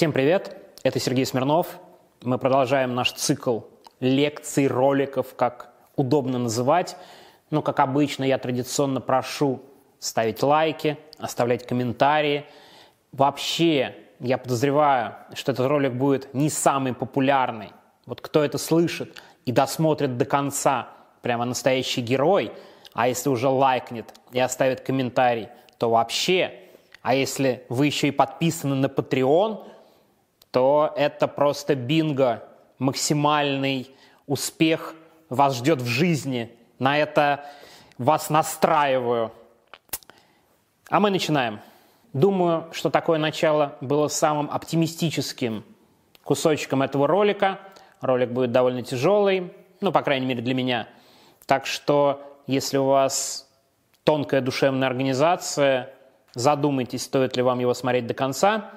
Всем привет, это Сергей Смирнов. Мы продолжаем наш цикл лекций, роликов, как удобно называть. Ну, как обычно, я традиционно прошу ставить лайки, оставлять комментарии. Вообще, я подозреваю, что этот ролик будет не самый популярный. Вот кто это слышит и досмотрит до конца, прямо настоящий герой. А если уже лайкнет и оставит комментарий, то вообще. А если вы еще и подписаны на Patreon, то это просто бинго. Максимальный успех вас ждет в жизни. На это вас настраиваю. А мы начинаем. Думаю, что такое начало было самым оптимистическим кусочком этого ролика. Ролик будет довольно тяжелый, ну, по крайней мере, для меня. Так что, если у вас тонкая душевная организация, задумайтесь, стоит ли вам его смотреть до конца.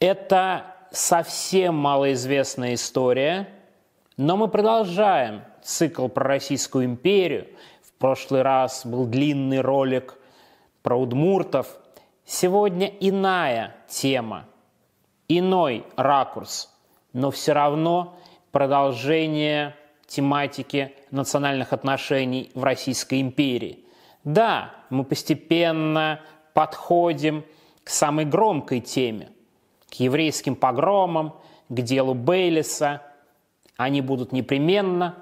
Это совсем малоизвестная история, но мы продолжаем цикл про Российскую империю. В прошлый раз был длинный ролик про удмуртов. Сегодня иная тема, иной ракурс, но все равно продолжение тематики национальных отношений в Российской империи. Да, мы постепенно подходим к самой громкой теме, к еврейским погромам, к делу Бейлиса. Они будут непременно.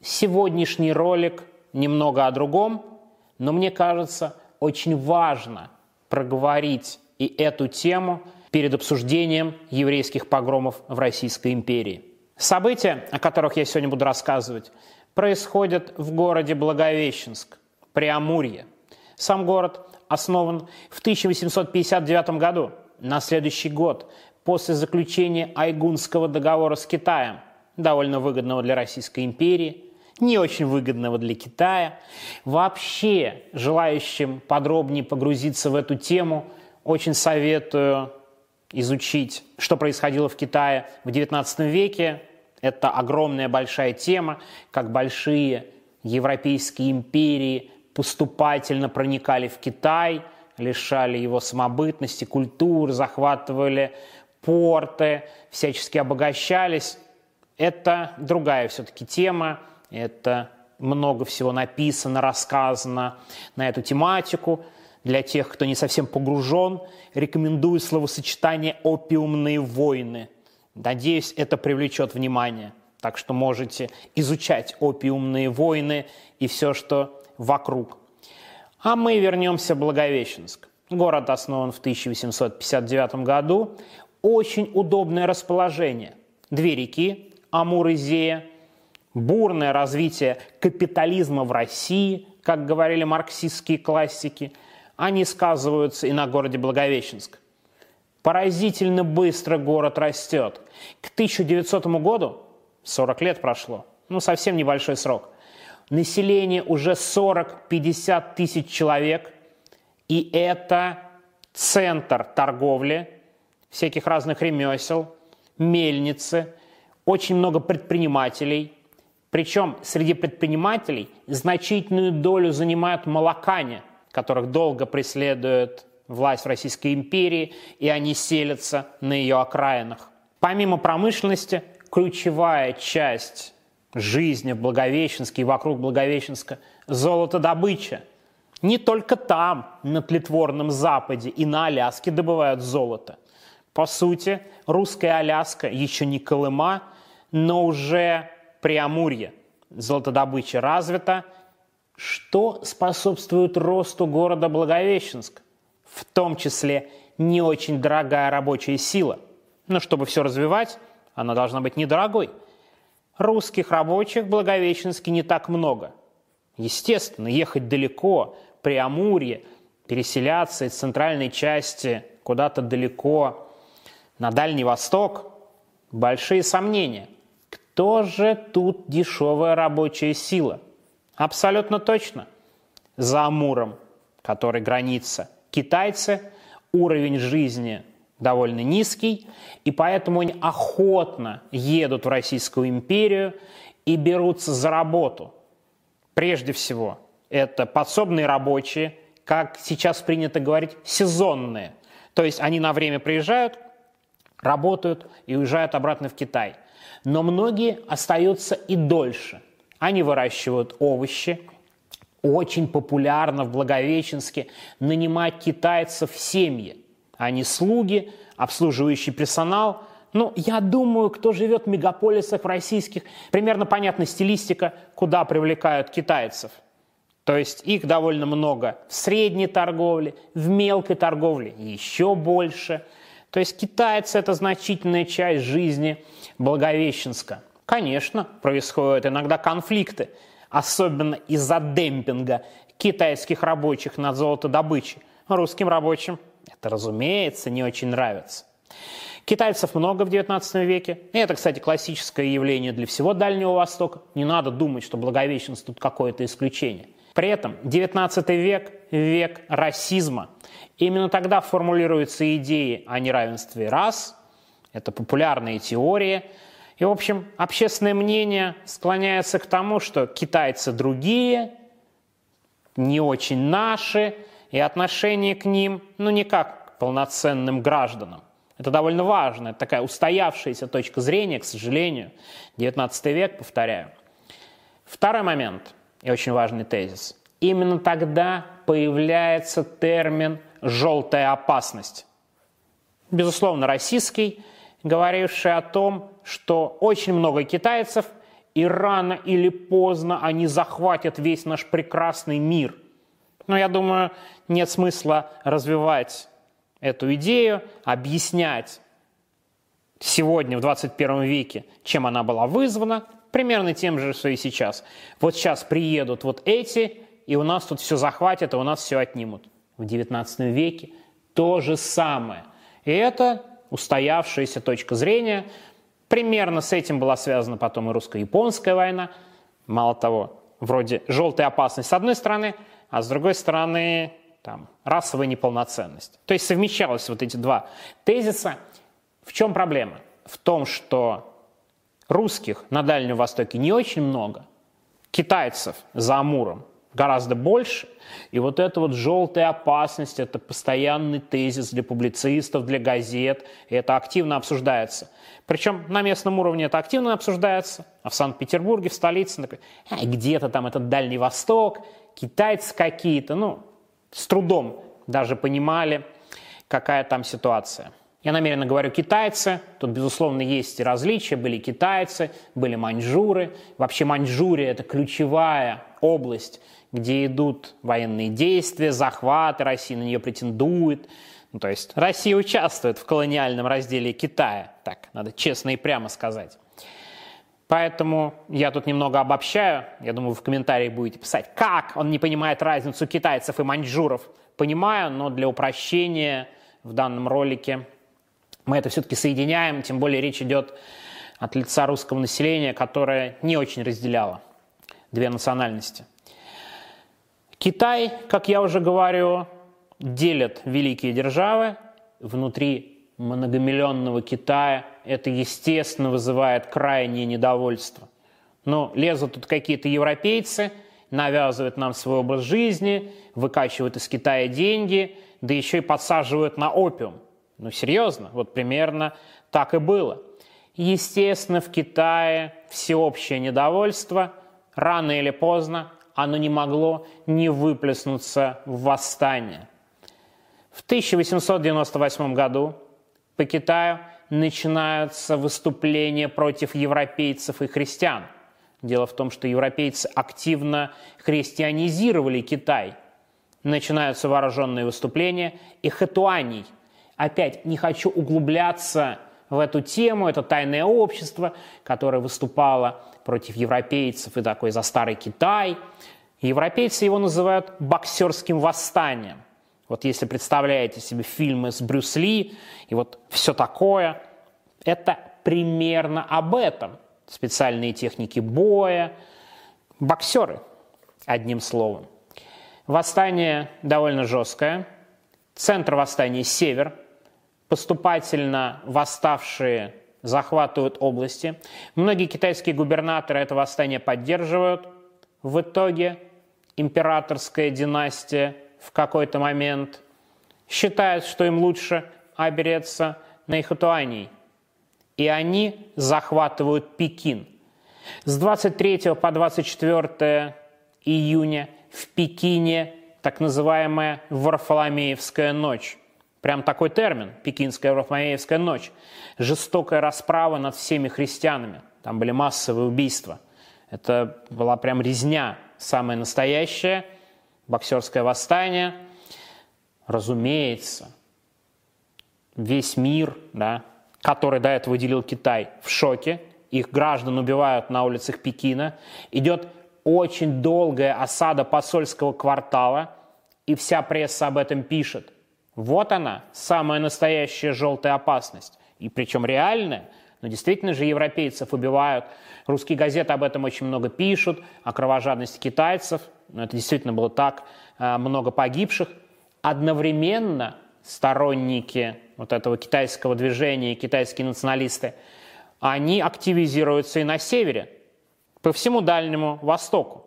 Сегодняшний ролик немного о другом, но мне кажется, очень важно проговорить и эту тему перед обсуждением еврейских погромов в Российской империи. События, о которых я сегодня буду рассказывать, происходят в городе Благовещенск, Приамурье. Сам город основан в 1859 году, на следующий год, после заключения Айгунского договора с Китаем, довольно выгодного для Российской империи, не очень выгодного для Китая. Вообще, желающим подробнее погрузиться в эту тему, очень советую изучить, что происходило в Китае в XIX веке. Это огромная большая тема, как большие европейские империи поступательно проникали в Китай, лишали его самобытности, культур, захватывали порты, всячески обогащались. Это другая все-таки тема. Это много всего написано, рассказано на эту тематику. Для тех, кто не совсем погружен, рекомендую словосочетание «Опиумные войны». Надеюсь, это привлечет внимание. Так что можете изучать «Опиумные войны» и все, что вокруг. А мы вернемся в Благовещенск. Город основан в 1859 году. Очень удобное расположение. Две реки – Амур и Зея. Бурное развитие капитализма в России, как говорили марксистские классики, они сказываются и на городе Благовещенск. Поразительно быстро город растет. К 1900 году, 40 лет прошло, ну совсем небольшой срок, население уже 40-50 тысяч человек, и это центр торговли, всяких разных ремесел, мельницы, очень много предпринимателей. Причем среди предпринимателей значительную долю занимают молокани, которых долго преследует власть Российской империи, и они селятся на ее окраинах. Помимо промышленности, ключевая часть жизни в Благовещенске и вокруг Благовещенска – золотодобыча. Не только там, на тлетворном Западе и на Аляске добывают золото. По сути, русская Аляска еще не Колыма, но уже Приамурье. Золотодобыча развита, что способствует росту города Благовещенск, в том числе не очень дорогая рабочая сила. Но чтобы все развивать, она должна быть недорогой. Русских рабочих в Благовещенске не так много. Естественно, ехать далеко, Приамурье, переселяться из центральной части куда-то далеко на Дальний Восток – большие сомнения. Кто же тут дешевая рабочая сила? Абсолютно точно. За Амуром, который граница, китайцы, уровень жизни довольно низкий, и поэтому они охотно едут в Российскую империю и берутся за работу. Прежде всего, это подсобные рабочие, как сейчас принято говорить, сезонные. То есть они на время приезжают, работают и уезжают обратно в Китай. Но многие остаются и дольше. Они выращивают овощи. Очень популярно в Благовещенске нанимать китайцев в семьи. Они слуги, обслуживающий персонал. Ну, я думаю, кто живет в мегаполисах российских, примерно понятна стилистика, куда привлекают китайцев. То есть их довольно много в средней торговле, в мелкой торговле еще больше. То есть китайцы – это значительная часть жизни Благовещенска. Конечно, происходят иногда конфликты, особенно из-за демпинга китайских рабочих на золотодобыче. Русским рабочим это, разумеется, не очень нравится. Китайцев много в 19 веке. И это, кстати, классическое явление для всего Дальнего Востока. Не надо думать, что Благовещенск тут какое-то исключение. При этом 19 век – век расизма. Именно тогда формулируются идеи о неравенстве рас. Это популярные теории. И, в общем, общественное мнение склоняется к тому, что китайцы другие, не очень наши, и отношение к ним, ну, не как к полноценным гражданам. Это довольно важно, это такая устоявшаяся точка зрения, к сожалению, 19 век, повторяю. Второй момент, и очень важный тезис. Именно тогда появляется термин «желтая опасность». Безусловно, российский, говоривший о том, что очень много китайцев, и рано или поздно они захватят весь наш прекрасный мир. Но я думаю, нет смысла развивать эту идею, объяснять сегодня, в 21 веке, чем она была вызвана, примерно тем же, что и сейчас. Вот сейчас приедут вот эти, и у нас тут все захватят, и у нас все отнимут. В 19 веке то же самое. И это устоявшаяся точка зрения. Примерно с этим была связана потом и русско-японская война. Мало того, вроде желтая опасность с одной стороны, а с другой стороны там расовая неполноценность. То есть совмещалось вот эти два тезиса. В чем проблема? В том, что русских на Дальнем Востоке не очень много, китайцев за Амуром гораздо больше, и вот эта вот желтая опасность – это постоянный тезис для публицистов, для газет, и это активно обсуждается. Причем на местном уровне это активно обсуждается, а в Санкт-Петербурге, в столице, такой, где-то там этот Дальний Восток, китайцы какие-то, ну, с трудом даже понимали, какая там ситуация. Я намеренно говорю «китайцы», тут, безусловно, есть и различия, были китайцы, были маньчжуры. Вообще Маньчжурия – это ключевая область, где идут военные действия, захваты, Россия на нее претендует. Ну, то есть Россия участвует в колониальном разделе Китая, так, надо честно и прямо сказать. Поэтому я тут немного обобщаю, я думаю, вы в комментарии будете писать, как он не понимает разницу китайцев и маньчжуров. Понимаю, но для упрощения в данном ролике мы это все-таки соединяем, тем более речь идет от лица русского населения, которое не очень разделяло две национальности. Китай, как я уже говорю, делит великие державы. Внутри многомиллионного Китая это, естественно, вызывает крайнее недовольство. Но лезут тут какие-то европейцы, навязывают нам свой образ жизни, выкачивают из Китая деньги, да еще и подсаживают на опиум. Ну, серьезно, вот примерно так и было. Естественно, в Китае всеобщее недовольство – рано или поздно оно не могло не выплеснуться в восстание. В 1898 году по Китаю начинаются выступления против европейцев и христиан. Дело в том, что европейцы активно христианизировали Китай. Начинаются вооруженные выступления ихэтуани. Опять не хочу углубляться в эту тему, это тайное общество, которое выступало против европейцев и такой за старый Китай. Европейцы его называют боксерским восстанием. Вот если представляете себе фильмы с Брюс Ли и вот все такое, это примерно об этом. Специальные техники боя, боксеры, одним словом. Восстание довольно жесткое. Центр восстания – север. Поступательно восставшие захватывают области. Многие китайские губернаторы это восстание поддерживают. В итоге императорская династия в какой-то момент считает, что им лучше опереться на ихэтуани, и они захватывают Пекин. С 23 по 24 июня в Пекине так называемая Варфоломеевская ночь. Прям такой термин, Пекинская Варфоломеевская ночь. Жестокая расправа над всеми христианами. Там были массовые убийства. Это была прям резня, самая настоящая, боксерское восстание. Разумеется, весь мир, да, который до этого делил Китай, в шоке. Их граждан убивают на улицах Пекина. Идет очень долгая осада посольского квартала, и вся пресса об этом пишет. Вот она, самая настоящая желтая опасность. И причем реальная. Но действительно же европейцев убивают. Русские газеты об этом очень много пишут, о кровожадности китайцев. Но это действительно было так, много погибших. Одновременно сторонники вот этого китайского движения, китайские националисты, они активизируются и на севере, по всему Дальнему Востоку.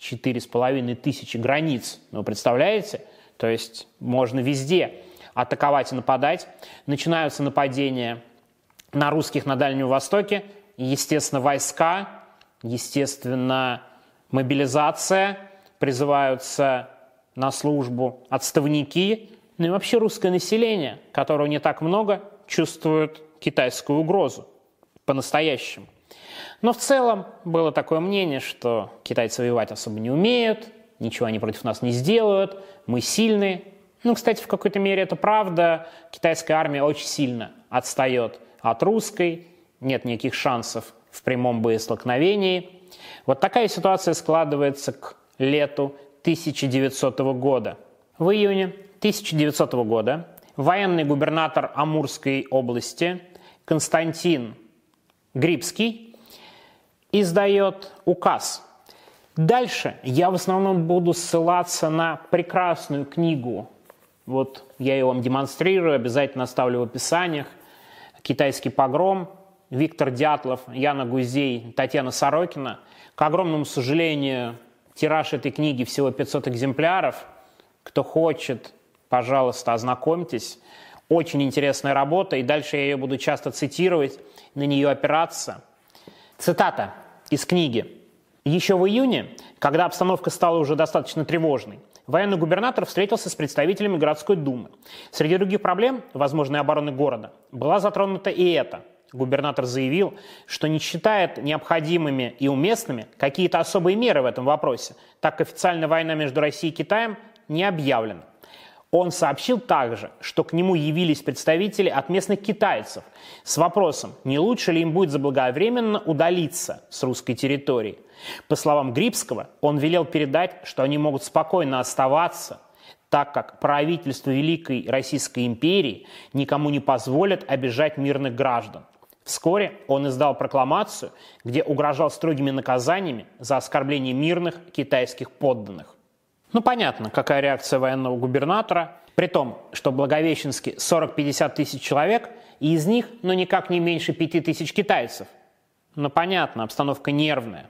4500 границ, вы представляете? То есть можно везде атаковать и нападать. Начинаются нападения на русских на Дальнем Востоке. Естественно, войска, естественно, мобилизация. Призываются на службу отставники. Ну и вообще русское население, которого не так много, чувствует китайскую угрозу по-настоящему. Но в целом было такое мнение, что китайцы воевать особо не умеют, ничего они против нас не сделают, мы сильны. Ну, кстати, в какой-то мере это правда. Китайская армия очень сильно отстает от русской, нет никаких шансов в прямом боестолкновении. Вот такая ситуация складывается к лету 1900 года. В июне 1900 года военный губернатор Амурской области Константин Грибский издает указ. Дальше я в основном буду ссылаться на прекрасную книгу. Вот я ее вам демонстрирую, обязательно оставлю в описаниях. «Китайский погром», Виктор Дятлов, Яна Гузей, Татьяна Сорокина. К огромному сожалению, тираж этой книги всего 500 экземпляров. Кто хочет, пожалуйста, ознакомьтесь. Очень интересная работа, и дальше я ее буду часто цитировать, на нее опираться. Цитата из книги. «Еще в июне, когда обстановка стала уже достаточно тревожной, военный губернатор встретился с представителями городской думы. Среди других проблем, возможной обороны города, была затронута и эта. Губернатор заявил, что не считает необходимыми и уместными какие-то особые меры в этом вопросе, так как официальная война между Россией и Китаем не объявлена. Он сообщил также, что к нему явились представители от местных китайцев с вопросом, не лучше ли им будет заблаговременно удалиться с русской территории. По словам Грибского, он велел передать, что они могут спокойно оставаться, так как правительство Великой Российской империи никому не позволит обижать мирных граждан. Вскоре он издал прокламацию, где угрожал строгими наказаниями за оскорбление мирных китайских подданных». Ну, понятно, какая реакция военного губернатора, при том, что в Благовещенске 40-50 тысяч человек, и из них, ну, никак не меньше 5 тысяч китайцев. Ну, понятно, обстановка нервная.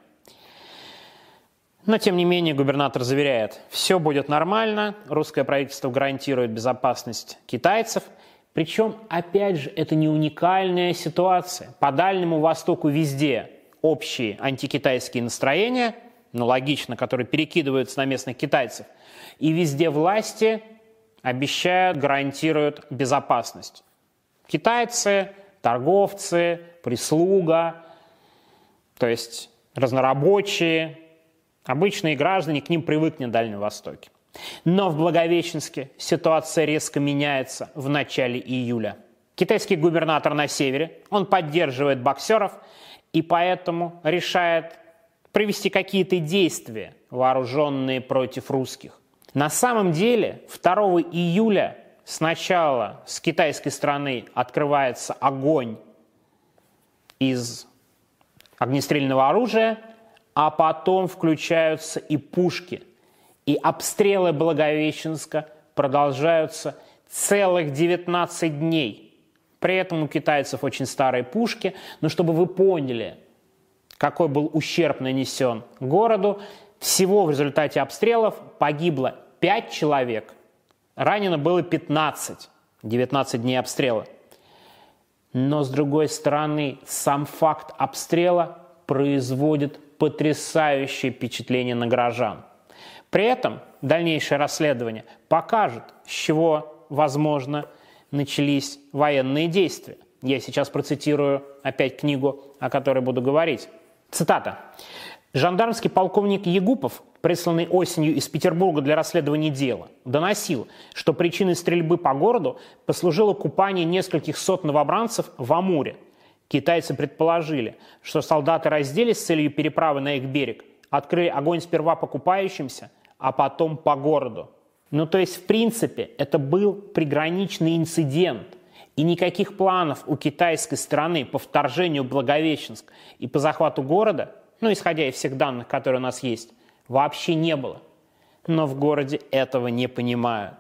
Но, тем не менее, губернатор заверяет, все будет нормально, русское правительство гарантирует безопасность китайцев. Причем, опять же, это не уникальная ситуация. По Дальнему Востоку везде общие антикитайские настроения, ну, логично, которые перекидываются на местных китайцев. И везде власти обещают, гарантируют безопасность. Китайцы, торговцы, прислуга, то есть разнорабочие, обычные граждане, к ним привыкли на Дальнем Востоке. Но в Благовещенске ситуация резко меняется в начале июля. Китайский губернатор на севере, он поддерживает боксеров и поэтому решает провести какие-то действия, вооруженные против русских. На самом деле, 2 июля сначала с китайской стороны открывается огонь из огнестрельного оружия, а потом включаются и пушки. И обстрелы Благовещенска продолжаются целых 19 дней. При этом у китайцев очень старые пушки, но чтобы вы поняли, какой был ущерб нанесен городу. Всего в результате обстрелов погибло 5 человек, ранено было 15, 19 дней обстрела. Но, с другой стороны, сам факт обстрела производит потрясающее впечатление на горожан. При этом дальнейшее расследование покажет, с чего, возможно, начались военные действия. Я сейчас процитирую опять книгу, о которой буду говорить. Цитата. Жандармский полковник Егупов, присланный осенью из Петербурга для расследования дела, доносил, что причиной стрельбы по городу послужило купание нескольких сот новобранцев в Амуре. Китайцы предположили, что солдаты разделись с целью переправы на их берег, открыли огонь сперва по купающимся, а потом по городу. Ну то есть, в принципе, это был приграничный инцидент. И никаких планов у китайской стороны по вторжению в Благовещенск и по захвату города, ну, исходя из всех данных, которые у нас есть, вообще не было. Но в городе этого не понимают.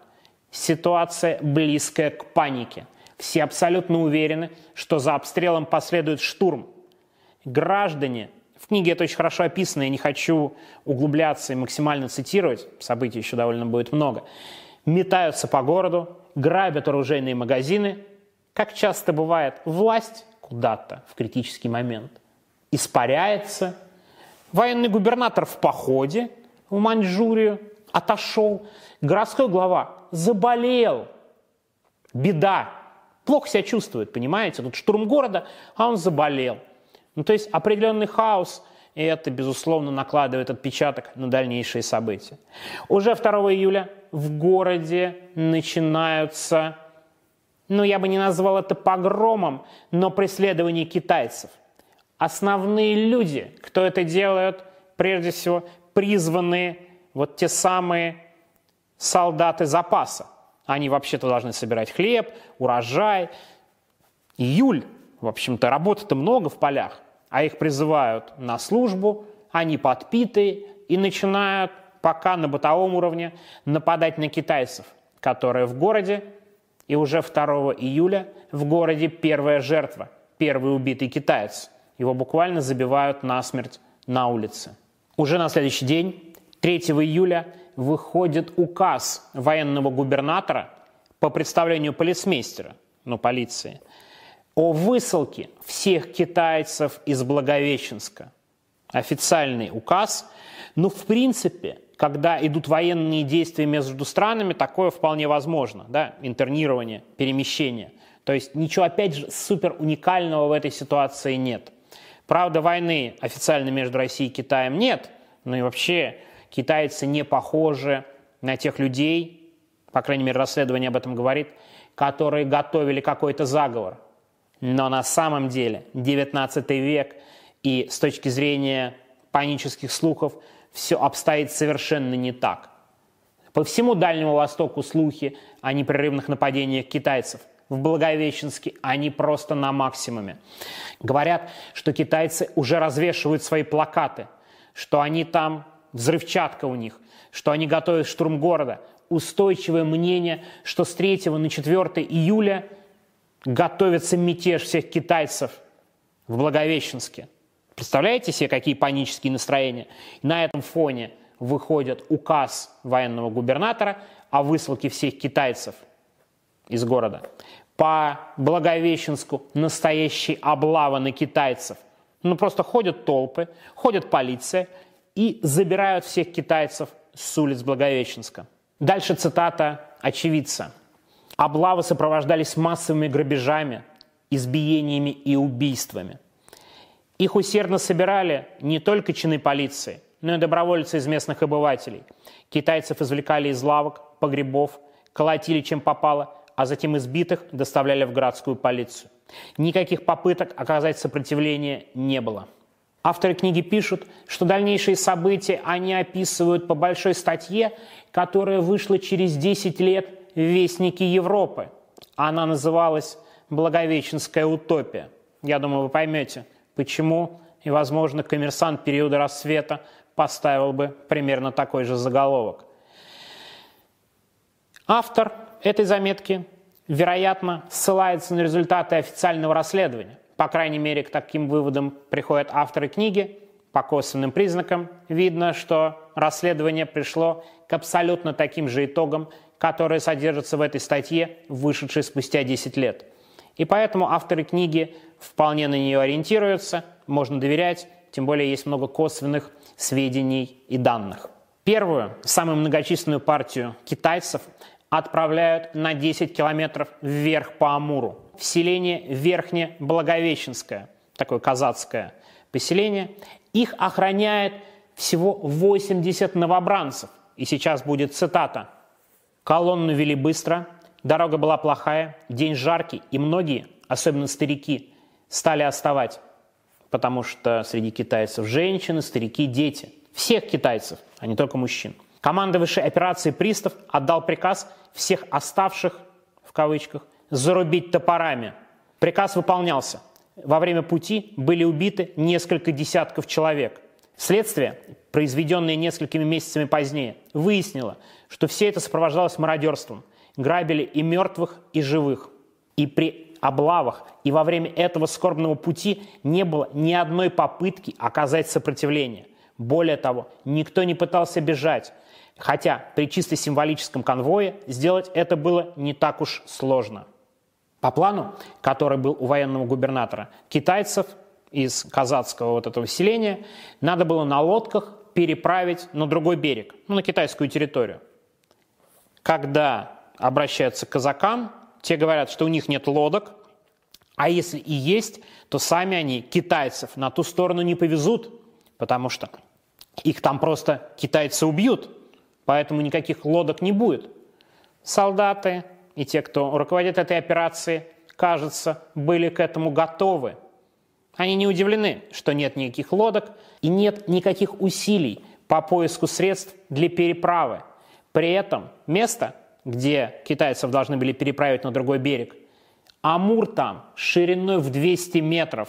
Ситуация близкая к панике. Все абсолютно уверены, что за обстрелом последует штурм. Граждане, в книге это очень хорошо описано, я не хочу углубляться и максимально цитировать, событий еще довольно будет много, метаются по городу, грабят оружейные магазины. Как часто бывает, власть куда-то в критический момент испаряется. Военный губернатор в походе в Маньчжурию отошел. Городской глава заболел. Беда. Плохо себя чувствует, понимаете? Тут штурм города, а он заболел. Ну, то есть определенный хаос, и это, безусловно, накладывает отпечаток на дальнейшие события. Уже 2 июля в городе начинаются... Ну, я бы не назвал это погромом, но преследование китайцев. Основные люди, кто это делает, прежде всего, призванные вот те самые солдаты запаса. Они вообще-то должны собирать хлеб, урожай. Июль, в общем-то, работы-то много в полях, а их призывают на службу, они подпитые и начинают пока на бытовом уровне нападать на китайцев, которые в городе. И уже 2 июля в городе первая жертва, первый убитый китаец. Его буквально забивают насмерть на улице. Уже на следующий день, 3 июля, выходит указ военного губернатора по представлению полицмейстера, ну, полиции, о высылке всех китайцев из Благовещенска. Официальный указ. Ну, в принципе... Когда идут военные действия между странами, такое вполне возможно, да? Интернирование, перемещение. То есть ничего, опять же, супер уникального в этой ситуации нет. Правда, войны официально между Россией и Китаем нет, ну и вообще китайцы не похожи на тех людей, по крайней мере, расследование об этом говорит, которые готовили какой-то заговор. Но на самом деле 19 век, и с точки зрения панических слухов, все обстоит совершенно не так. По всему Дальнему Востоку слухи о непрерывных нападениях китайцев. В Благовещенске они просто на максимуме. Говорят, что китайцы уже развешивают свои плакаты, что они там, взрывчатка у них, что они готовят штурм города. Устойчивое мнение, что с 3 на 4 июля готовится мятеж всех китайцев в Благовещенске. Представляете себе, какие панические настроения? На этом фоне выходит указ военного губернатора о высылке всех китайцев из города. По Благовещенску настоящие облавы на китайцев. Ну просто ходят толпы, ходит полиция и забирают всех китайцев с улиц Благовещенска. Дальше цитата очевидца. Облавы сопровождались массовыми грабежами, избиениями и убийствами. Их усердно собирали не только чины полиции, но и добровольцы из местных обывателей. Китайцев извлекали из лавок, погребов, колотили чем попало, а затем избитых доставляли в городскую полицию. Никаких попыток оказать сопротивление не было. Авторы книги пишут, что дальнейшие события они описывают по большой статье, которая вышла через 10 лет в Вестнике Европы. Она называлась «Благовещенская утопия». Я думаю, вы поймете, почему, и, возможно, «Коммерсант» периода расцвета поставил бы примерно такой же заголовок. Автор этой заметки, вероятно, ссылается на результаты официального расследования. По крайней мере, к таким выводам приходят авторы книги. По косвенным признакам видно, что расследование пришло к абсолютно таким же итогам, которые содержатся в этой статье, вышедшей спустя 10 лет. И поэтому авторы книги вполне на нее ориентируются, можно доверять, тем более есть много косвенных сведений и данных. Первую, самую многочисленную партию китайцев отправляют на 10 километров вверх по Амуру, в селение Верхне Благовещенское, такое казацкое поселение. Их охраняет всего 80 новобранцев. И сейчас будет цитата. «Колонну вели быстро, дорога была плохая, день жаркий, и многие, особенно старики, стали отставать, потому что среди китайцев женщины, старики, дети. Всех китайцев, а не только мужчин. Командовавший операцией пристав отдал приказ всех оставших, в кавычках, зарубить топорами. Приказ выполнялся. Во время пути были убиты несколько десятков человек. Следствие, произведенное несколькими месяцами позднее, выяснило, что все это сопровождалось мародерством. Грабили и мертвых, и живых. И при облавах, и во время этого скорбного пути не было ни одной попытки оказать сопротивление. Более того, никто не пытался бежать, хотя при чисто символическом конвое сделать это было не так уж сложно». По плану, который был у военного губернатора, китайцев из казацкого вот этого селения надо было на лодках переправить на другой берег, на китайскую территорию. Когда обращаются к казакам, те говорят, что у них нет лодок, а если и есть, то сами они китайцев на ту сторону не повезут, потому что их там просто китайцы убьют, поэтому никаких лодок не будет. Солдаты и те, кто руководит этой операцией, кажется, были к этому готовы. Они не удивлены, что нет никаких лодок и нет никаких усилий по поиску средств для переправы. При этом место, где китайцев должны были переправить на другой берег, Амур там шириной в 200 метров.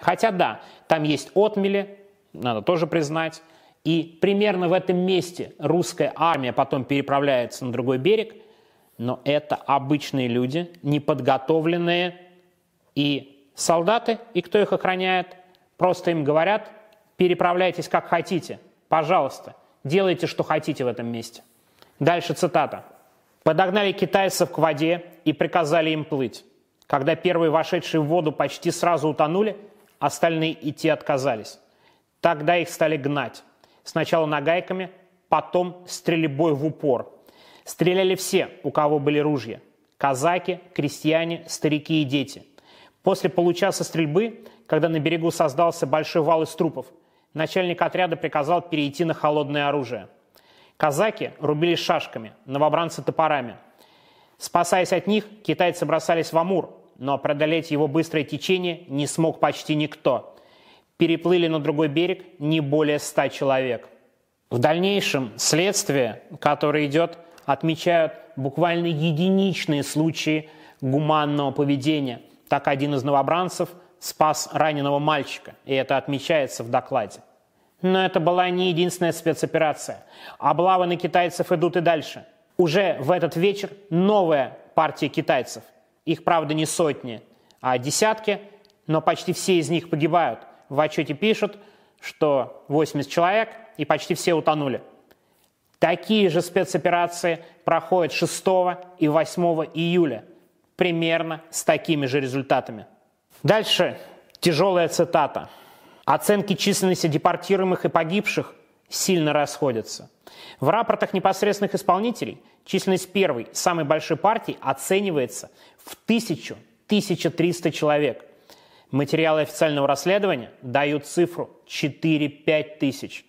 Хотя да, там есть отмели, надо тоже признать. И примерно в этом месте русская армия потом переправляется на другой берег, но это обычные люди, неподготовленные, и солдаты, и кто их охраняет, просто им говорят: переправляйтесь как хотите, пожалуйста, делайте, что хотите в этом месте. Дальше цитата. «Подогнали китайцев к воде и приказали им плыть. Когда первые вошедшие в воду почти сразу утонули, остальные идти отказались. Тогда их стали гнать. Сначала нагайками, потом стрельбой в упор. Стреляли все, у кого были ружья. Казаки, крестьяне, старики и дети. После получаса стрельбы, когда на берегу создался большой вал из трупов, начальник отряда приказал перейти на холодное оружие. Казаки рубили шашками, новобранцы топорами. Спасаясь от них, китайцы бросались в Амур, но преодолеть его быстрое течение не смог почти никто. Переплыли на другой берег не более 100 человек». В дальнейшем следствие, которое идет, отмечают буквально единичные случаи гуманного поведения. Так один из новобранцев спас раненого мальчика, и это отмечается в докладе. Но это была не единственная спецоперация. Облавы на китайцев идут и дальше. Уже в этот вечер новая партия китайцев. Их, правда, не сотни, а десятки, но почти все из них погибают. В отчете пишут, что 80 человек, и почти все утонули. Такие же спецоперации проходят 6 и 8 июля, примерно с такими же результатами. Дальше тяжелая цитата. «Оценки численности депортируемых и погибших сильно расходятся. В рапортах непосредственных исполнителей численность первой, самой большой партии оценивается в 1000-1300 человек. Материалы официального расследования дают цифру 4-5 тысяч.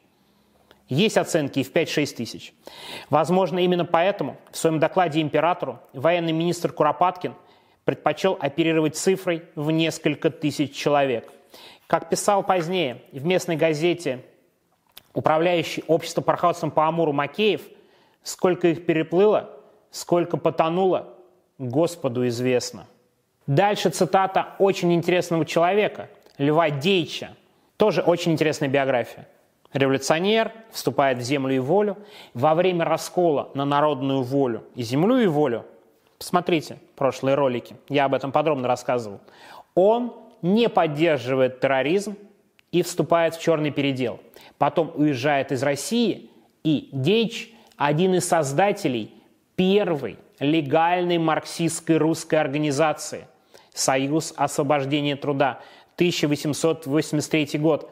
Есть оценки и в 5-6 тысяч. Возможно, именно поэтому в своем докладе императору военный министр Куропаткин предпочел оперировать цифрой в несколько тысяч человек. Как писал позднее в местной газете управляющий обществом пароходством по Амуру Макеев, сколько их переплыло, сколько потонуло, Господу известно». Дальше цитата очень интересного человека, Льва Дейча. Тоже очень интересная биография. Революционер, вступает в землю и волю. Во время раскола на народную волю и землю и волю, посмотрите прошлые ролики, я об этом подробно рассказывал, он не поддерживает терроризм и вступает в черный передел. Потом уезжает из России, и Дейч один из создателей первой легальной марксистской русской организации, Союз освобождения труда, 1883 год,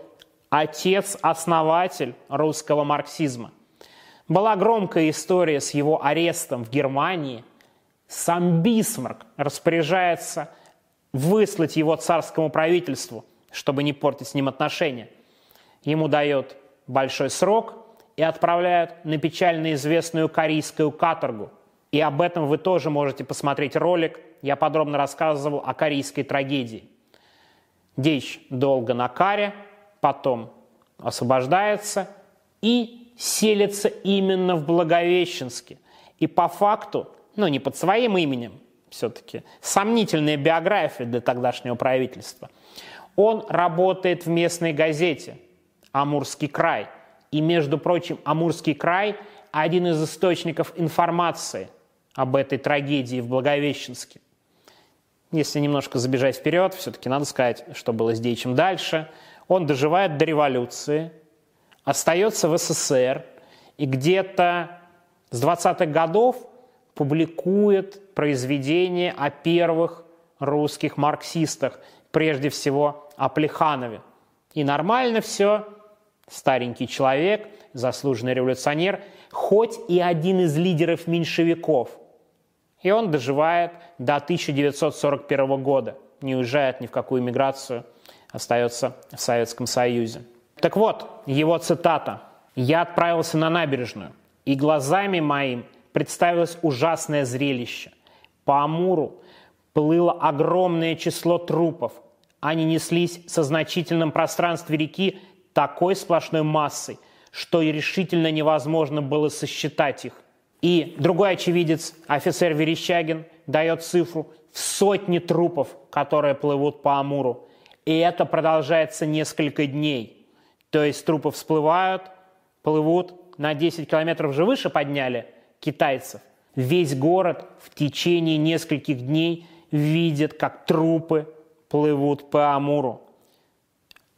отец-основатель русского марксизма. Была громкая история с его арестом в Германии. Сам Бисмарк распоряжается выслать его царскому правительству, чтобы не портить с ним отношения. Ему дает большой срок и отправляют на печально известную корейскую каторгу. И об этом вы тоже можете посмотреть ролик. Я подробно рассказывал о корейской трагедии. Дейч долго на каре, потом освобождается и селится именно в Благовещенске. И по факту, ну не под своим именем, все-таки сомнительная биография для тогдашнего правительства. Он работает в местной газете «Амурский край». И, между прочим, Амурский край – один из источников информации об этой трагедии в Благовещенске. Если немножко забежать вперед, все-таки надо сказать, что было с Дейчем дальше. Он доживает до революции, остается в СССР и где-то с 20-х годов публикует произведения о первых русских марксистах, прежде всего о Плеханове. И нормально все. Старенький человек, заслуженный революционер, хоть и один из лидеров меньшевиков. И он доживает до 1941 года, не уезжает ни в какую эмиграцию, остается в Советском Союзе. Так вот, его цитата. «Я отправился на набережную, и глазами моим представилось ужасное зрелище. По Амуру плыло огромное число трупов. Они неслись со значительным пространстве реки такой сплошной массой, что и решительно невозможно было сосчитать их». И другой очевидец, офицер Верещагин, дает цифру в сотни трупов, которые плывут по Амуру. И это продолжается несколько дней. То есть трупы всплывают, плывут, на 10 километров же выше подняли китайцев. Весь город в течение нескольких дней видит, как трупы плывут по Амуру.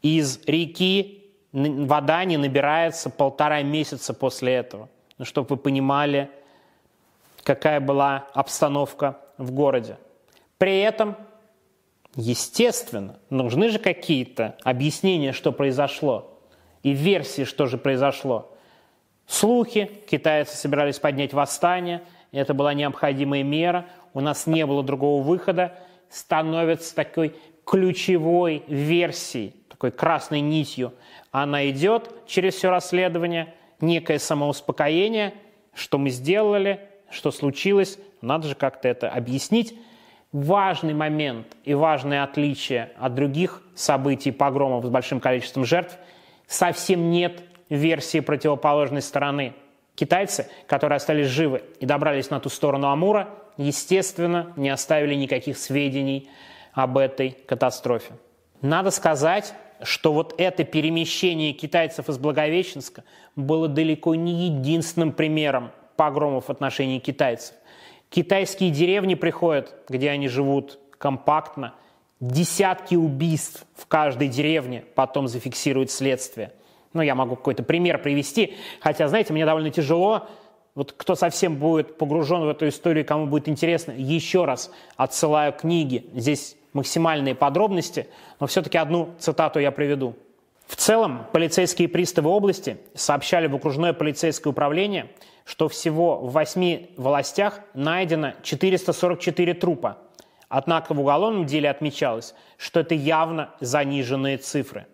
Из реки вода не набирается 1,5 месяца после этого. Ну, чтобы вы понимали, какая была обстановка в городе. При этом, естественно, нужны же какие-то объяснения, что произошло, и версии, что же произошло. Слухи, китайцы собирались поднять восстание, это была необходимая мера, у нас не было другого выхода, становится такой ключевой версией, такой красной нитью. Она идет через все расследование, некое самоуспокоение, что мы сделали, что случилось, надо же как-то это объяснить. Важный момент и важное отличие от других событий, погромов с большим количеством жертв, совсем нет версии противоположной стороны. Китайцы, которые остались живы и добрались на ту сторону Амура, естественно, не оставили никаких сведений об этой катастрофе. Надо сказать, что вот это перемещение китайцев из Благовещенска было далеко не единственным примером погромов в отношении китайцев. Китайские деревни приходят, где они живут компактно. Десятки убийств в каждой деревне потом зафиксирует следствие. Ну, я могу какой-то пример привести, хотя, знаете, мне довольно тяжело. Вот кто совсем будет погружен в эту историю, кому будет интересно, еще раз отсылаю книги. Здесь максимальные подробности, но все-таки одну цитату я приведу. В целом, полицейские приставы области сообщали в окружное полицейское управление, что всего в 8 властях найдено 444 трупа. Однако в уголовном деле отмечалось, что это явно заниженные цифры.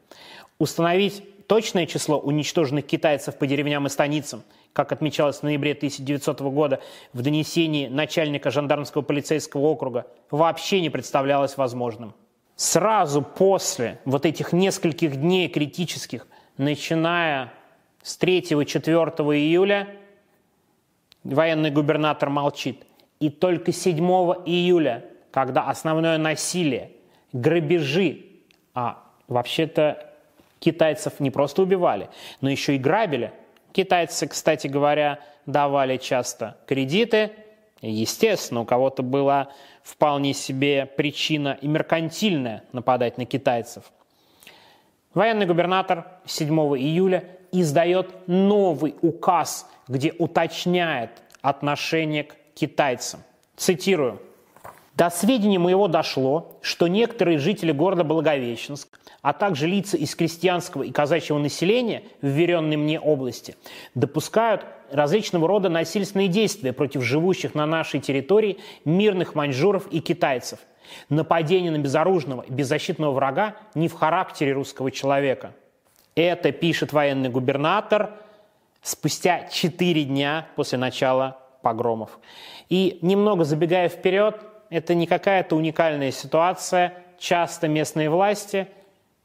Установить точное число уничтоженных китайцев по деревням и станицам, как отмечалось в ноябре 1900 года в донесении начальника жандармского полицейского округа, вообще не представлялось возможным. Сразу после вот этих нескольких дней критических, начиная с 3-4 июля, военный губернатор молчит. И только 7 июля, когда основное насилие, грабежи, а вообще-то китайцев не просто убивали, но еще и грабили. Китайцы, кстати говоря, давали часто кредиты. Естественно, у кого-то была вполне себе причина и меркантильная нападать на китайцев. Военный губернатор 7 июля издает новый указ, где уточняет отношение к китайцам. Цитирую. До сведения моего дошло, что некоторые жители города Благовещенск, а также лица из крестьянского и казачьего населения, вверенной мне области, допускают различного рода насильственные действия против живущих на нашей территории мирных маньчжуров и китайцев. Нападение на безоружного и беззащитного врага не в характере русского человека. Это пишет военный губернатор спустя 4 дня после начала погромов. И немного забегая вперед, это не какая-то уникальная ситуация. Часто местные власти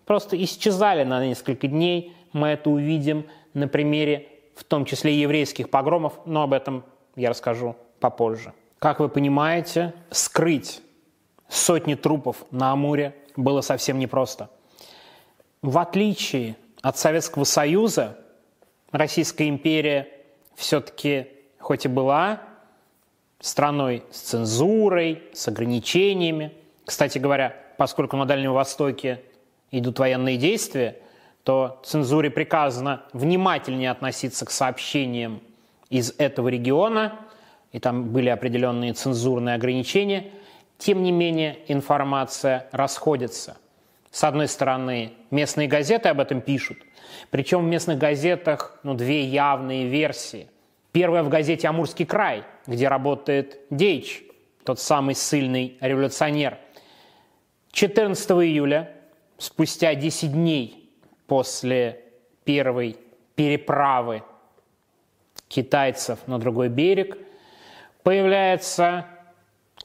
просто исчезали на несколько дней. Мы это увидим на примере, в том числе, еврейских погромов, но об этом я расскажу попозже. Как вы понимаете, скрыть сотни трупов на Амуре было совсем непросто. В отличие от Советского Союза, Российская империя все-таки, хоть и была страной с цензурой, с ограничениями. Кстати говоря, поскольку на Дальнем Востоке идут военные действия, то цензуре приказано внимательнее относиться к сообщениям из этого региона, и там были определенные цензурные ограничения. Тем не менее, информация расходится. С одной стороны, местные газеты об этом пишут. Причем в местных газетах две явные версии. Первая в газете «Амурский край», где работает Дейч, тот самый ссыльный революционер. 14 июля, спустя 10 дней после первой переправы китайцев на другой берег, появляется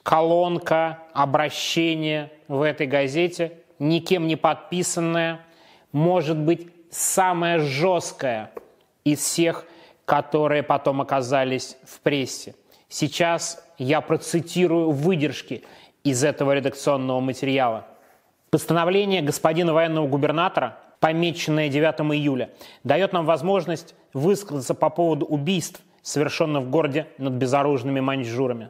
колонка обращения в этой газете, никем не подписанная, может быть, самая жесткая из всех, которые потом оказались в прессе. Сейчас я процитирую выдержки из этого редакционного материала. Постановление господина военного губернатора, помеченное 9 июля, дает нам возможность высказаться по поводу убийств, совершенных в городе над безоружными маньчжурами.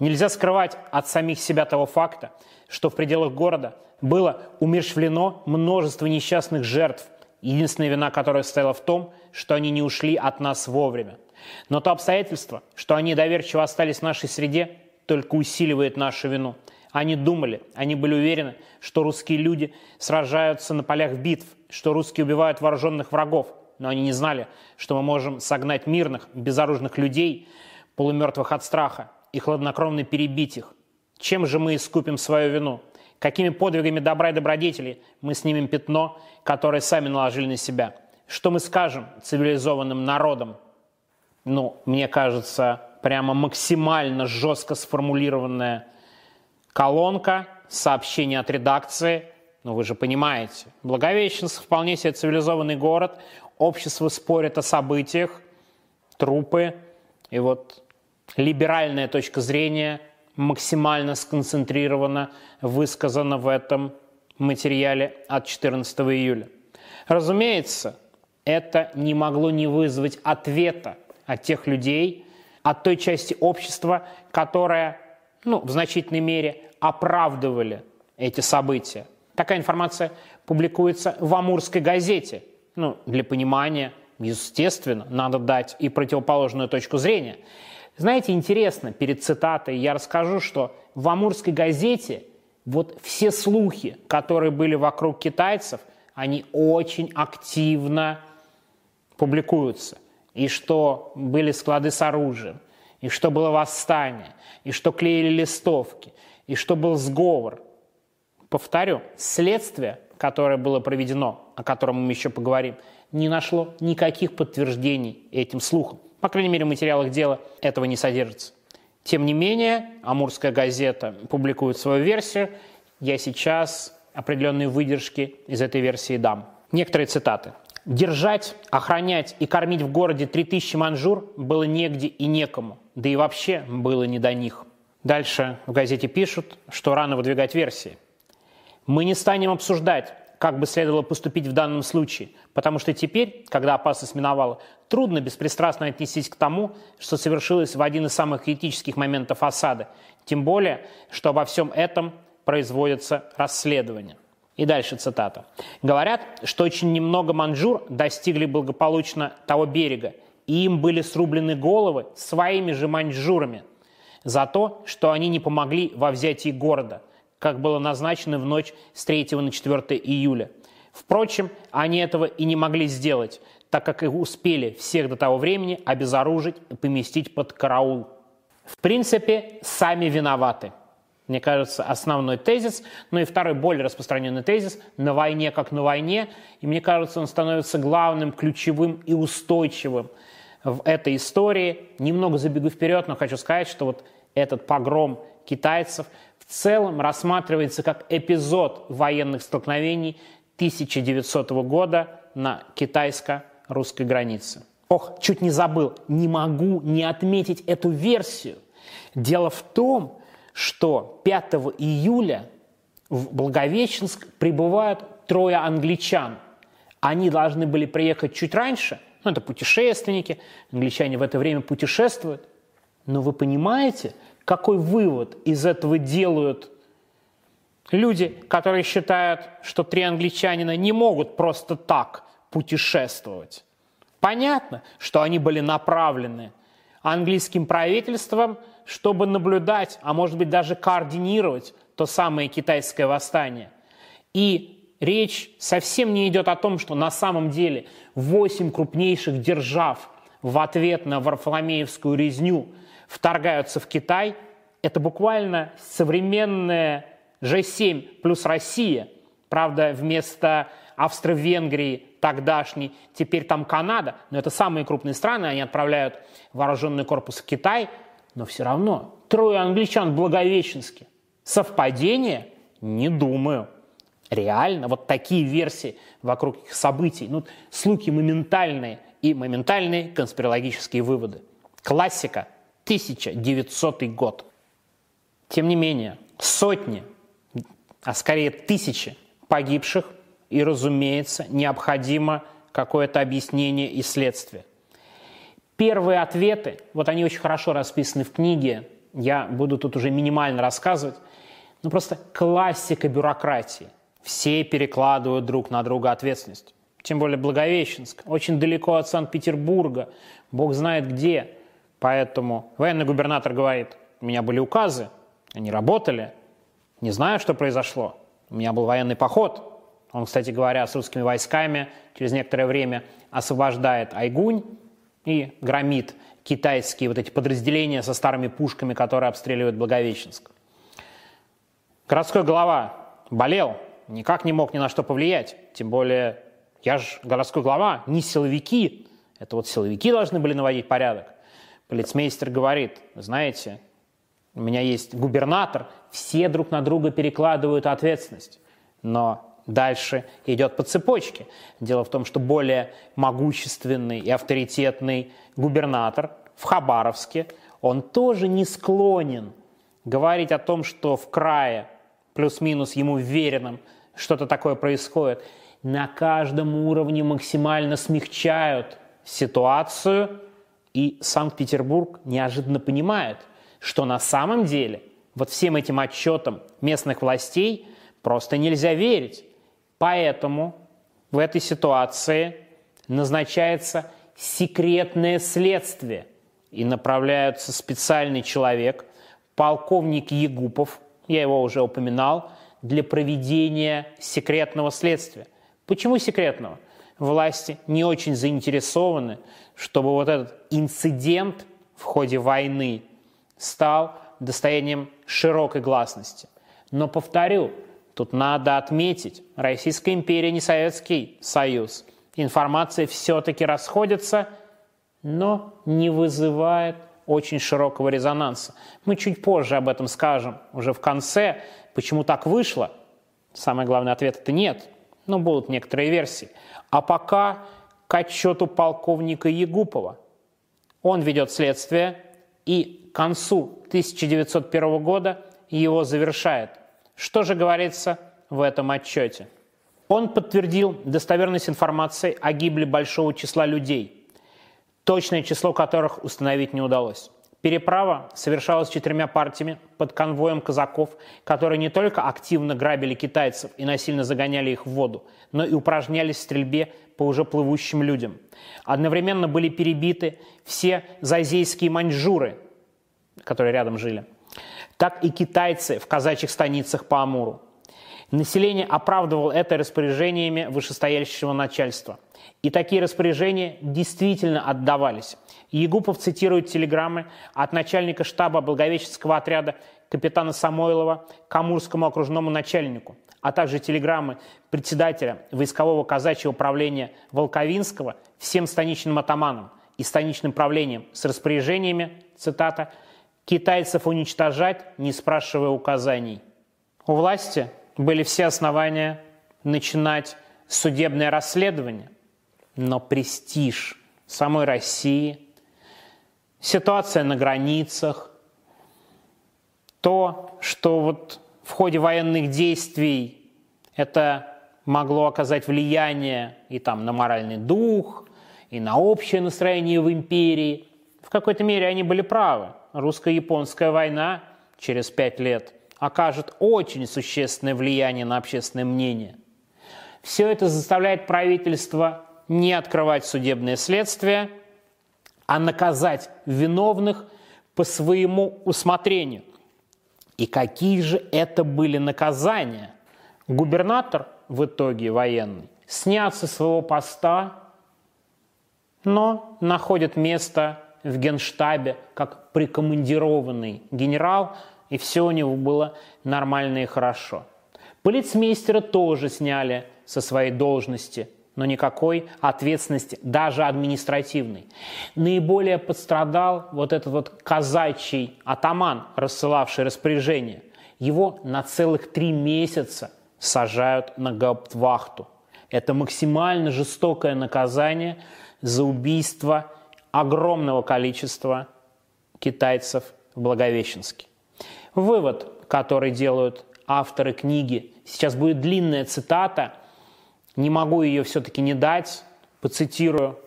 Нельзя скрывать от самих себя того факта, что в пределах города было умерщвлено множество несчастных жертв, единственная вина которой состояла в том, что они не ушли от нас вовремя. Но то обстоятельство, что они доверчиво остались в нашей среде, только усиливает нашу вину. Они думали, они были уверены, что русские люди сражаются на полях битв, что русские убивают вооруженных врагов, но они не знали, что мы можем согнать мирных, безоружных людей, полумертвых от страха, и хладнокровно перебить их. Чем же мы искупим свою вину? Какими подвигами добра и добродетели мы снимем пятно, которое сами наложили на себя? Что мы скажем цивилизованным народам? Мне кажется, прямо максимально жестко сформулированная колонка, сообщение от редакции. Вы же понимаете, Благовещенск вполне себе цивилизованный город, общество спорит о событиях, трупы. И либеральная точка зрения максимально сконцентрирована, высказана в этом материале от 14 июля. Разумеется, это не могло не вызвать ответа от тех людей, от той части общества, которая, в значительной мере оправдывали эти события. Такая информация публикуется в «Амурской газете». Для понимания, естественно, надо дать и противоположную точку зрения. Знаете, интересно, перед цитатой я расскажу, что в «Амурской газете» все слухи, которые были вокруг китайцев, они очень активно публикуются. И что были склады с оружием, и что было восстание, и что клеили листовки, и что был сговор. Повторю, следствие, которое было проведено, о котором мы еще поговорим, не нашло никаких подтверждений этим слухам. По крайней мере, в материалах дела этого не содержится. Тем не менее, «Амурская газета» публикует свою версию. Я сейчас определенные выдержки из этой версии дам. Некоторые цитаты. «Держать, охранять и кормить в городе 3000 маньчжур было негде и некому. Да и вообще было не до них». Дальше в газете пишут, что рано выдвигать версии. «Мы не станем обсуждать, как бы следовало поступить в данном случае, потому что теперь, когда опасность миновала, трудно беспристрастно отнестись к тому, что совершилось в один из самых критических моментов осады, тем более, что обо всем этом производится расследование». И дальше цитата. «Говорят, что очень немного маньчжур достигли благополучно того берега, и им были срублены головы своими же маньчжурами. за то, что они не помогли во взятии города, как было назначено в ночь с 3 на 4 июля. Впрочем, они этого и не могли сделать, так как их успели всех до того времени обезоружить и поместить под караул. В принципе, сами виноваты. Мне кажется, основной тезис, ну и второй более распространенный тезис «на войне как на войне», и мне кажется, он становится главным, ключевым и устойчивым в этой истории. Немного забегу вперед, но хочу сказать, что вот этот погром китайцев в целом рассматривается как эпизод военных столкновений 1900 года на китайско-русской границе. Ох, чуть не забыл, не могу не отметить эту версию. Дело в том, что 5 июля в Благовещенск прибывают трое англичан. Они должны были приехать чуть раньше, ну, это путешественники, англичане в это время путешествуют. Но вы понимаете, какой вывод из этого делают люди, которые считают, что три англичанина не могут просто так путешествовать? Понятно, что они были направлены английским правительством, чтобы наблюдать, а может быть даже координировать то самое китайское восстание. И речь совсем не идет о том, что на самом деле 8 крупнейших держав в ответ на Варфоломеевскую резню вторгаются в Китай. Это буквально современная G7 плюс Россия. Правда, вместо Австро-Венгрии тогдашней, теперь там Канада. Но это самые крупные страны, они отправляют вооруженный корпус в Китай. Но все равно трое англичан в Благовещенске. Совпадение? Не думаю. Реально, вот такие версии вокруг их событий. Ну, слухи моментальные и моментальные конспирологические выводы. Классика. 1900 год. Тем не менее, сотни, а скорее тысячи погибших. И, разумеется, необходимо какое-то объяснение и следствие. Первые ответы, вот они очень хорошо расписаны в книге, я буду тут уже минимально рассказывать, но просто классика бюрократии. Все перекладывают друг на друга ответственность. Тем более Благовещенск, очень далеко от Санкт-Петербурга, бог знает где. Поэтому военный губернатор говорит, у меня были указы, они работали, не знаю, что произошло, у меня был военный поход. Он, кстати говоря, с русскими войсками через некоторое время освобождает Айгунь и громит китайские вот эти подразделения со старыми пушками, которые обстреливают Благовещенск. Городской глава болел, никак не мог ни на что повлиять. Тем более, я же городской глава, не силовики. Это вот силовики должны были наводить порядок. Полицмейстер говорит, знаете, у меня есть губернатор, все друг на друга перекладывают ответственность. Но дальше идет по цепочке. Дело в том, что более могущественный и авторитетный губернатор в Хабаровске, он тоже не склонен говорить о том, что в крае, плюс-минус ему веренным, что-то такое происходит. На каждом уровне максимально смягчают ситуацию, и Санкт-Петербург неожиданно понимает, что на самом деле вот всем этим отчетам местных властей просто нельзя верить. Поэтому в этой ситуации назначается секретное следствие и направляется специальный человек, полковник Егупов, я его уже упоминал, для проведения секретного следствия. Почему секретного? Власти не очень заинтересованы, чтобы вот этот инцидент в ходе войны стал достоянием широкой гласности. Но повторю, тут надо отметить, Российская империя не Советский Союз. Информация все-таки расходится, но не вызывает очень широкого резонанса. Мы чуть позже об этом скажем, уже в конце. Почему так вышло? Самый главный ответ – это нет. Но будут некоторые версии. А пока к отчету полковника Егупова. Он ведет следствие и к концу 1901 года его завершает. Что же говорится в этом отчете? Он подтвердил достоверность информации о гибели большого числа людей, точное число которых установить не удалось. Переправа совершалась 4 партиями под конвоем казаков, которые не только активно грабили китайцев и насильно загоняли их в воду, но и упражнялись в стрельбе по уже плывущим людям. Одновременно были перебиты все зазейские маньчжуры, которые рядом жили, так и китайцы в казачьих станицах по Амуру. Население оправдывало это распоряжениями вышестоящего начальства. И такие распоряжения действительно отдавались. Егупов цитирует телеграммы от начальника штаба Благовещенского отряда капитана Самойлова к амурскому окружному начальнику, а также телеграммы председателя войскового казачьего правления Волковинского всем станичным атаманам и станичным правлением с распоряжениями, цитата, «китайцев уничтожать, не спрашивая указаний». У власти были все основания начинать судебное расследование, но престиж самой России, ситуация на границах, то, что вот в ходе военных действий это могло оказать влияние и там на моральный дух, и на общее настроение в империи, в какой-то мере они были правы. Русско-японская война через 5 лет окажет очень существенное влияние на общественное мнение. Все это заставляет правительство не открывать судебные следствия, а наказать виновных по своему усмотрению. И какие же это были наказания? Губернатор, в итоге военный, снят со своего поста, но находит место в Генштабе как прикомандированный генерал, и все у него было нормально и хорошо. Полицмейстера тоже сняли со своей должности, но никакой ответственности, даже административной. Наиболее пострадал вот этот вот казачий атаман, рассылавший распоряжение. Его на целых 3 месяца сажают на гауптвахту. Это максимально жестокое наказание за убийство огромного количества китайцев в Благовещенске. Вывод, который делают авторы книги, сейчас будет длинная цитата, не могу ее все-таки не дать, поцитирую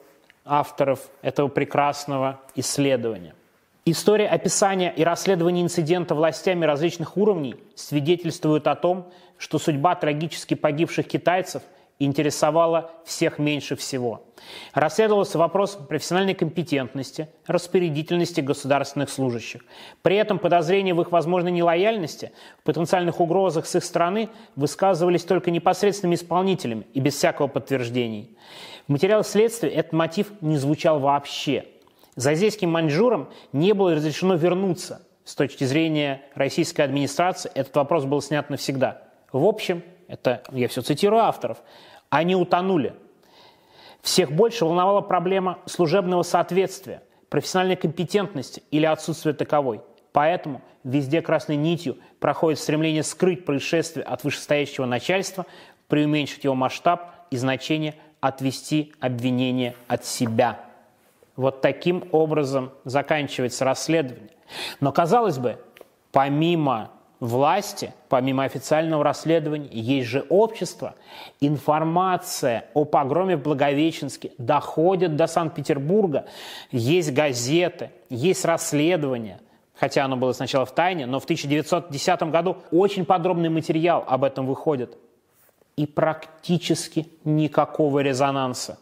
авторов этого прекрасного исследования. История описания и расследования инцидента властями различных уровней свидетельствует о том, что судьба трагически погибших китайцев интересовала всех меньше всего. Расследовался вопрос профессиональной компетентности, распорядительности государственных служащих. При этом подозрения в их возможной нелояльности, в потенциальных угрозах с их стороны высказывались только непосредственными исполнителями и без всякого подтверждения. В материалах следствия этот мотив не звучал вообще. Зозейским маньчжурам не было разрешено вернуться. С точки зрения российской администрации этот вопрос был снят навсегда. В общем, это я все цитирую авторов, они утонули. Всех больше волновала проблема служебного соответствия, профессиональной компетентности или отсутствия таковой. Поэтому везде красной нитью проходит стремление скрыть происшествие от вышестоящего начальства, преуменьшить его масштаб и значение, отвести обвинение от себя. Вот таким образом заканчивается расследование. Но, казалось бы, помимо власти, помимо официального расследования, есть же общество. Информация о погроме в Благовещенске доходит до Санкт-Петербурга. Есть газеты, есть расследования. Хотя оно было сначала в тайне, но в 1910 году очень подробный материал об этом выходит. И практически никакого резонанса.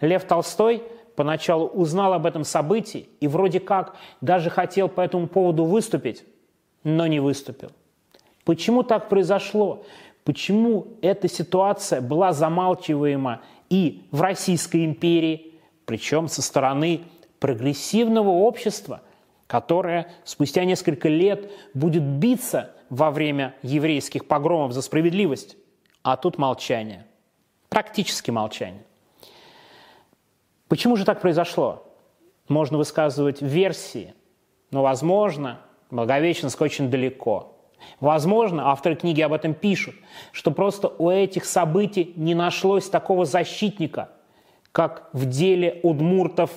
Лев Толстой поначалу узнал об этом событии и вроде как даже хотел по этому поводу выступить, но не выступил. Почему так произошло? Почему эта ситуация была замалчиваема и в Российской империи, причем со стороны прогрессивного общества, которое спустя несколько лет будет биться во время еврейских погромов за справедливость? А тут молчание. Практически молчание. Почему же так произошло? Можно высказывать версии, но, возможно, Благовещенск очень далеко. Возможно, авторы книги об этом пишут, что просто у этих событий не нашлось такого защитника, как в деле удмуртов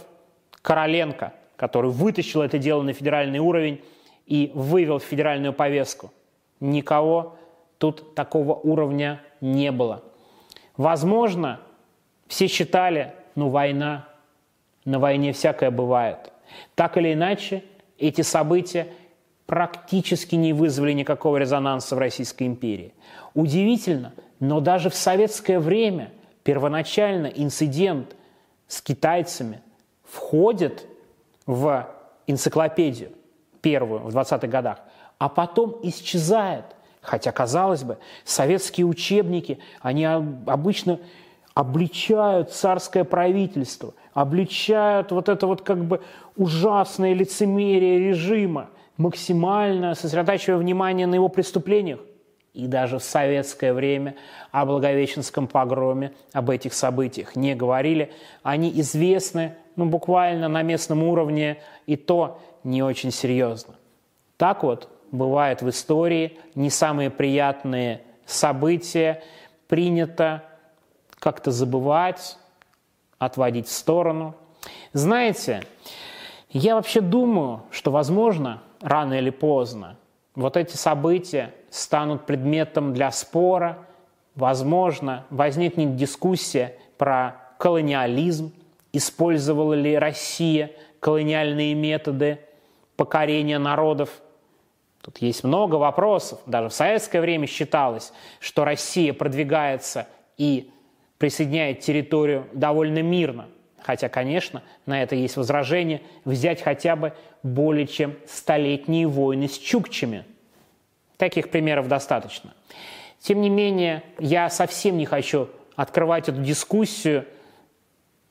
Короленко, который вытащил это дело на федеральный уровень и вывел в федеральную повестку. Никого тут такого уровня не было. Возможно, все считали, ну война, на войне всякое бывает. Так или иначе, эти события практически не вызвали никакого резонанса в Российской империи. Удивительно, но даже в советское время первоначально инцидент с китайцами входит в энциклопедию. первую в 20-х годах, а потом исчезает. Хотя, казалось бы, советские учебники, они обычно обличают царское правительство, обличают вот это вот как бы ужасное лицемерие режима, максимально сосредотачивая внимание на его преступлениях. И даже в советское время о Благовещенском погроме, об этих событиях не говорили. Они известны, ну, буквально на местном уровне, и то не очень серьезно. Так вот бывает в истории, не самые приятные события принято как-то забывать, отводить в сторону. Знаете, я вообще думаю, что, возможно, рано или поздно вот эти события станут предметом для спора, возможно, возникнет дискуссия про колониализм, использовала ли Россия колониальные методы покорения народов. Тут есть много вопросов. Даже в советское время считалось, что Россия продвигается и присоединяет территорию довольно мирно. Хотя, конечно, на это есть возражение. Взять хотя бы более чем столетние войны с чукчами. Таких примеров достаточно. Тем не менее, я совсем не хочу открывать эту дискуссию,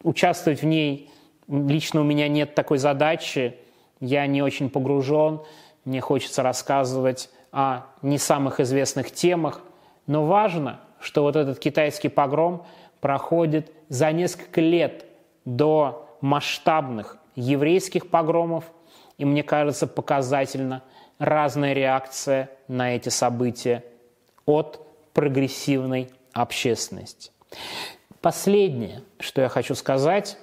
участвовать в ней. Лично у меня нет такой задачи. Я не очень погружен. Мне хочется рассказывать о не самых известных темах. Но важно, что вот этот китайский погром проходит за несколько лет до масштабных еврейских погромов. И мне кажется, показательна разная реакция на эти события от прогрессивной общественности. Последнее, что я хочу сказать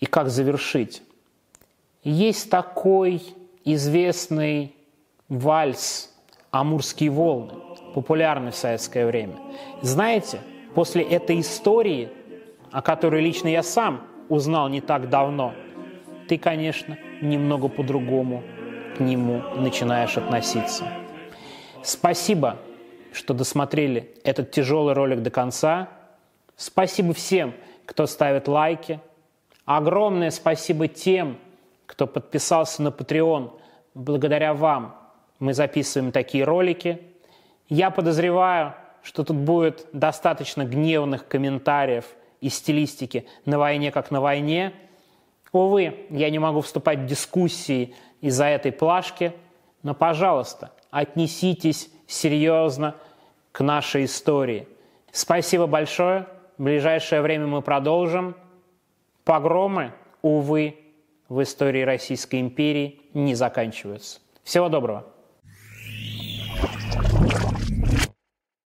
и как завершить. Есть такой известный вальс «Амурские волны», популярный в советское время. Знаете, после этой истории, о которой лично я сам узнал не так давно, ты, конечно, немного по-другому к нему начинаешь относиться. Спасибо, что досмотрели этот тяжелый ролик до конца. Спасибо всем, кто ставит лайки. Огромное спасибо тем, кто подписался на Patreon, благодаря вам мы записываем такие ролики. Я подозреваю, что тут будет достаточно гневных комментариев и стилистики «на войне как на войне». Увы, я не могу вступать в дискуссии из-за этой плашки, но, пожалуйста, отнеситесь серьезно к нашей истории. Спасибо большое. В ближайшее время мы продолжим. Погромы, увы, в истории Российской империи не заканчиваются. Всего доброго!